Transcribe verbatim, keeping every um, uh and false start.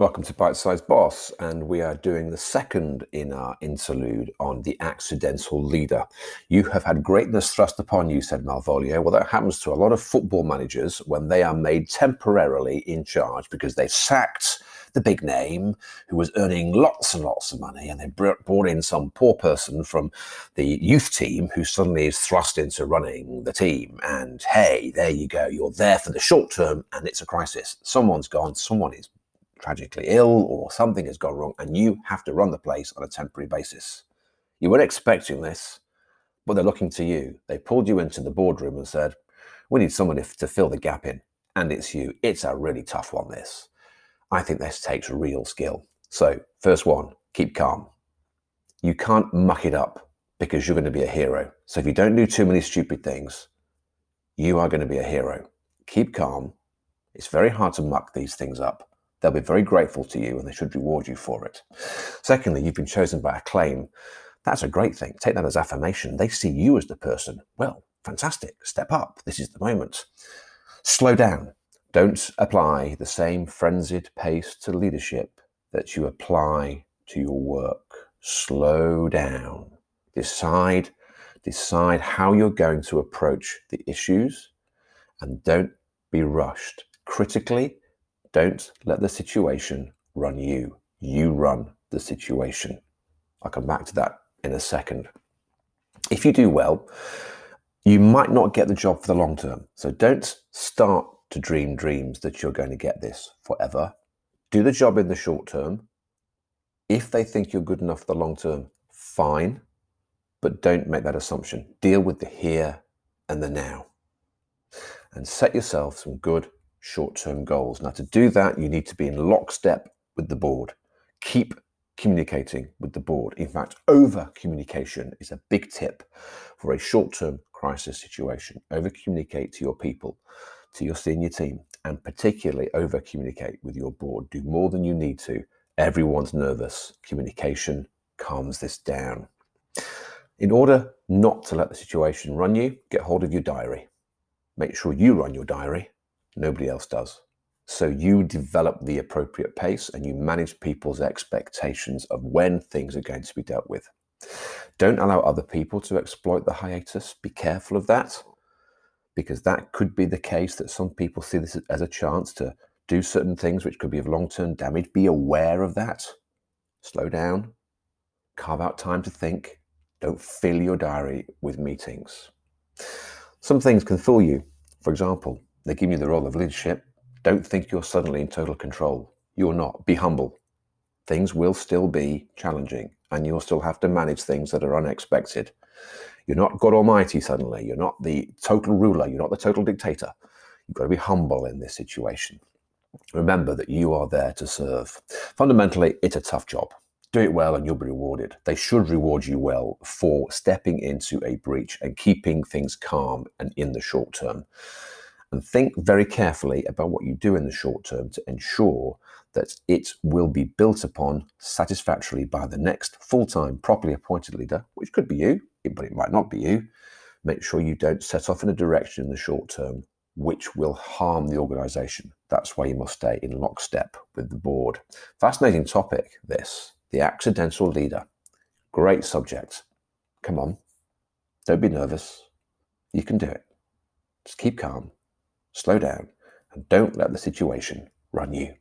Welcome to Bite Size Boss, and we are doing the second in our interlude on the accidental leader. You have had greatness thrust upon you, said Malvolio. Well, that happens to a lot of football managers when they are made temporarily in charge because they sacked the big name who was earning lots and lots of money, and they brought in some poor person from the youth team who suddenly is thrust into running the team. And hey, there you go. You're there for the short term, and it's a crisis. Someone's gone. Someone is tragically ill, or something has gone wrong, and you have to run the place on a temporary basis. You weren't expecting this, but they're looking to you. They pulled you into the boardroom and said, we need someone to fill the gap in, and it's you. It's a really tough one, this. I think this takes real skill. So, first one, keep calm. You can't muck it up because you're going to be a hero. So if you don't do too many stupid things, you are going to be a hero. Keep calm. It's very hard to muck these things up. They'll be very grateful to you, and they should reward you for it. Secondly, you've been chosen by acclaim. That's a great thing. Take that as affirmation. They see you as the person. Well, fantastic. Step up. This is the moment. Slow down. Don't apply the same frenzied pace to leadership that you apply to your work. Slow down. Decide, decide how you're going to approach the issues, and don't be rushed. Critically, don't let the situation run you. You run the situation. I'll come back to that in a second. If you do well, you might not get the job for the long term. So don't start to dream dreams that you're going to get this forever. Do the job in the short term. If they think you're good enough for the long term, fine. But don't make that assumption. Deal with the here and the now. And set yourself some good short-term goals. Now, to do that, you need to be in lockstep with the board. Keep communicating with the board. In fact, over-communication is a big tip for a short-term crisis situation. Over-communicate to your people, to your senior team, and particularly over-communicate with your board. Do more than you need to. Everyone's nervous. Communication calms this down. In order not to let the situation run you, get hold of your diary. Make sure you run your diary. Nobody else does. So you develop the appropriate pace, and you manage people's expectations of when things are going to be dealt with. Don't allow other people to exploit the hiatus. Be careful of that, because that could be the case that some people see this as a chance to do certain things which could be of long-term damage. Be aware of that. Slow down. Carve out time to think. Don't fill your diary with meetings. Some things can fool you. For example, they give you the role of leadership. Don't think you're suddenly in total control. You're not. Be humble. Things will still be challenging, and you'll still have to manage things that are unexpected. You're not God Almighty suddenly. You're not the total ruler. You're not the total dictator. You've got to be humble in this situation. Remember that you are there to serve. Fundamentally, it's a tough job. Do it well and you'll be rewarded. They should reward you well for stepping into a breach and keeping things calm and in the short term. And think very carefully about what you do in the short term to ensure that it will be built upon satisfactorily by the next full-time, properly appointed leader, which could be you, but it might not be you. Make sure you don't set off in a direction in the short term which will harm the organization. That's why you must stay in lockstep with the board. Fascinating topic, this. The accidental leader. Great subject. Come on. Don't be nervous. You can do it. Just keep calm. Slow down, and don't let the situation run you.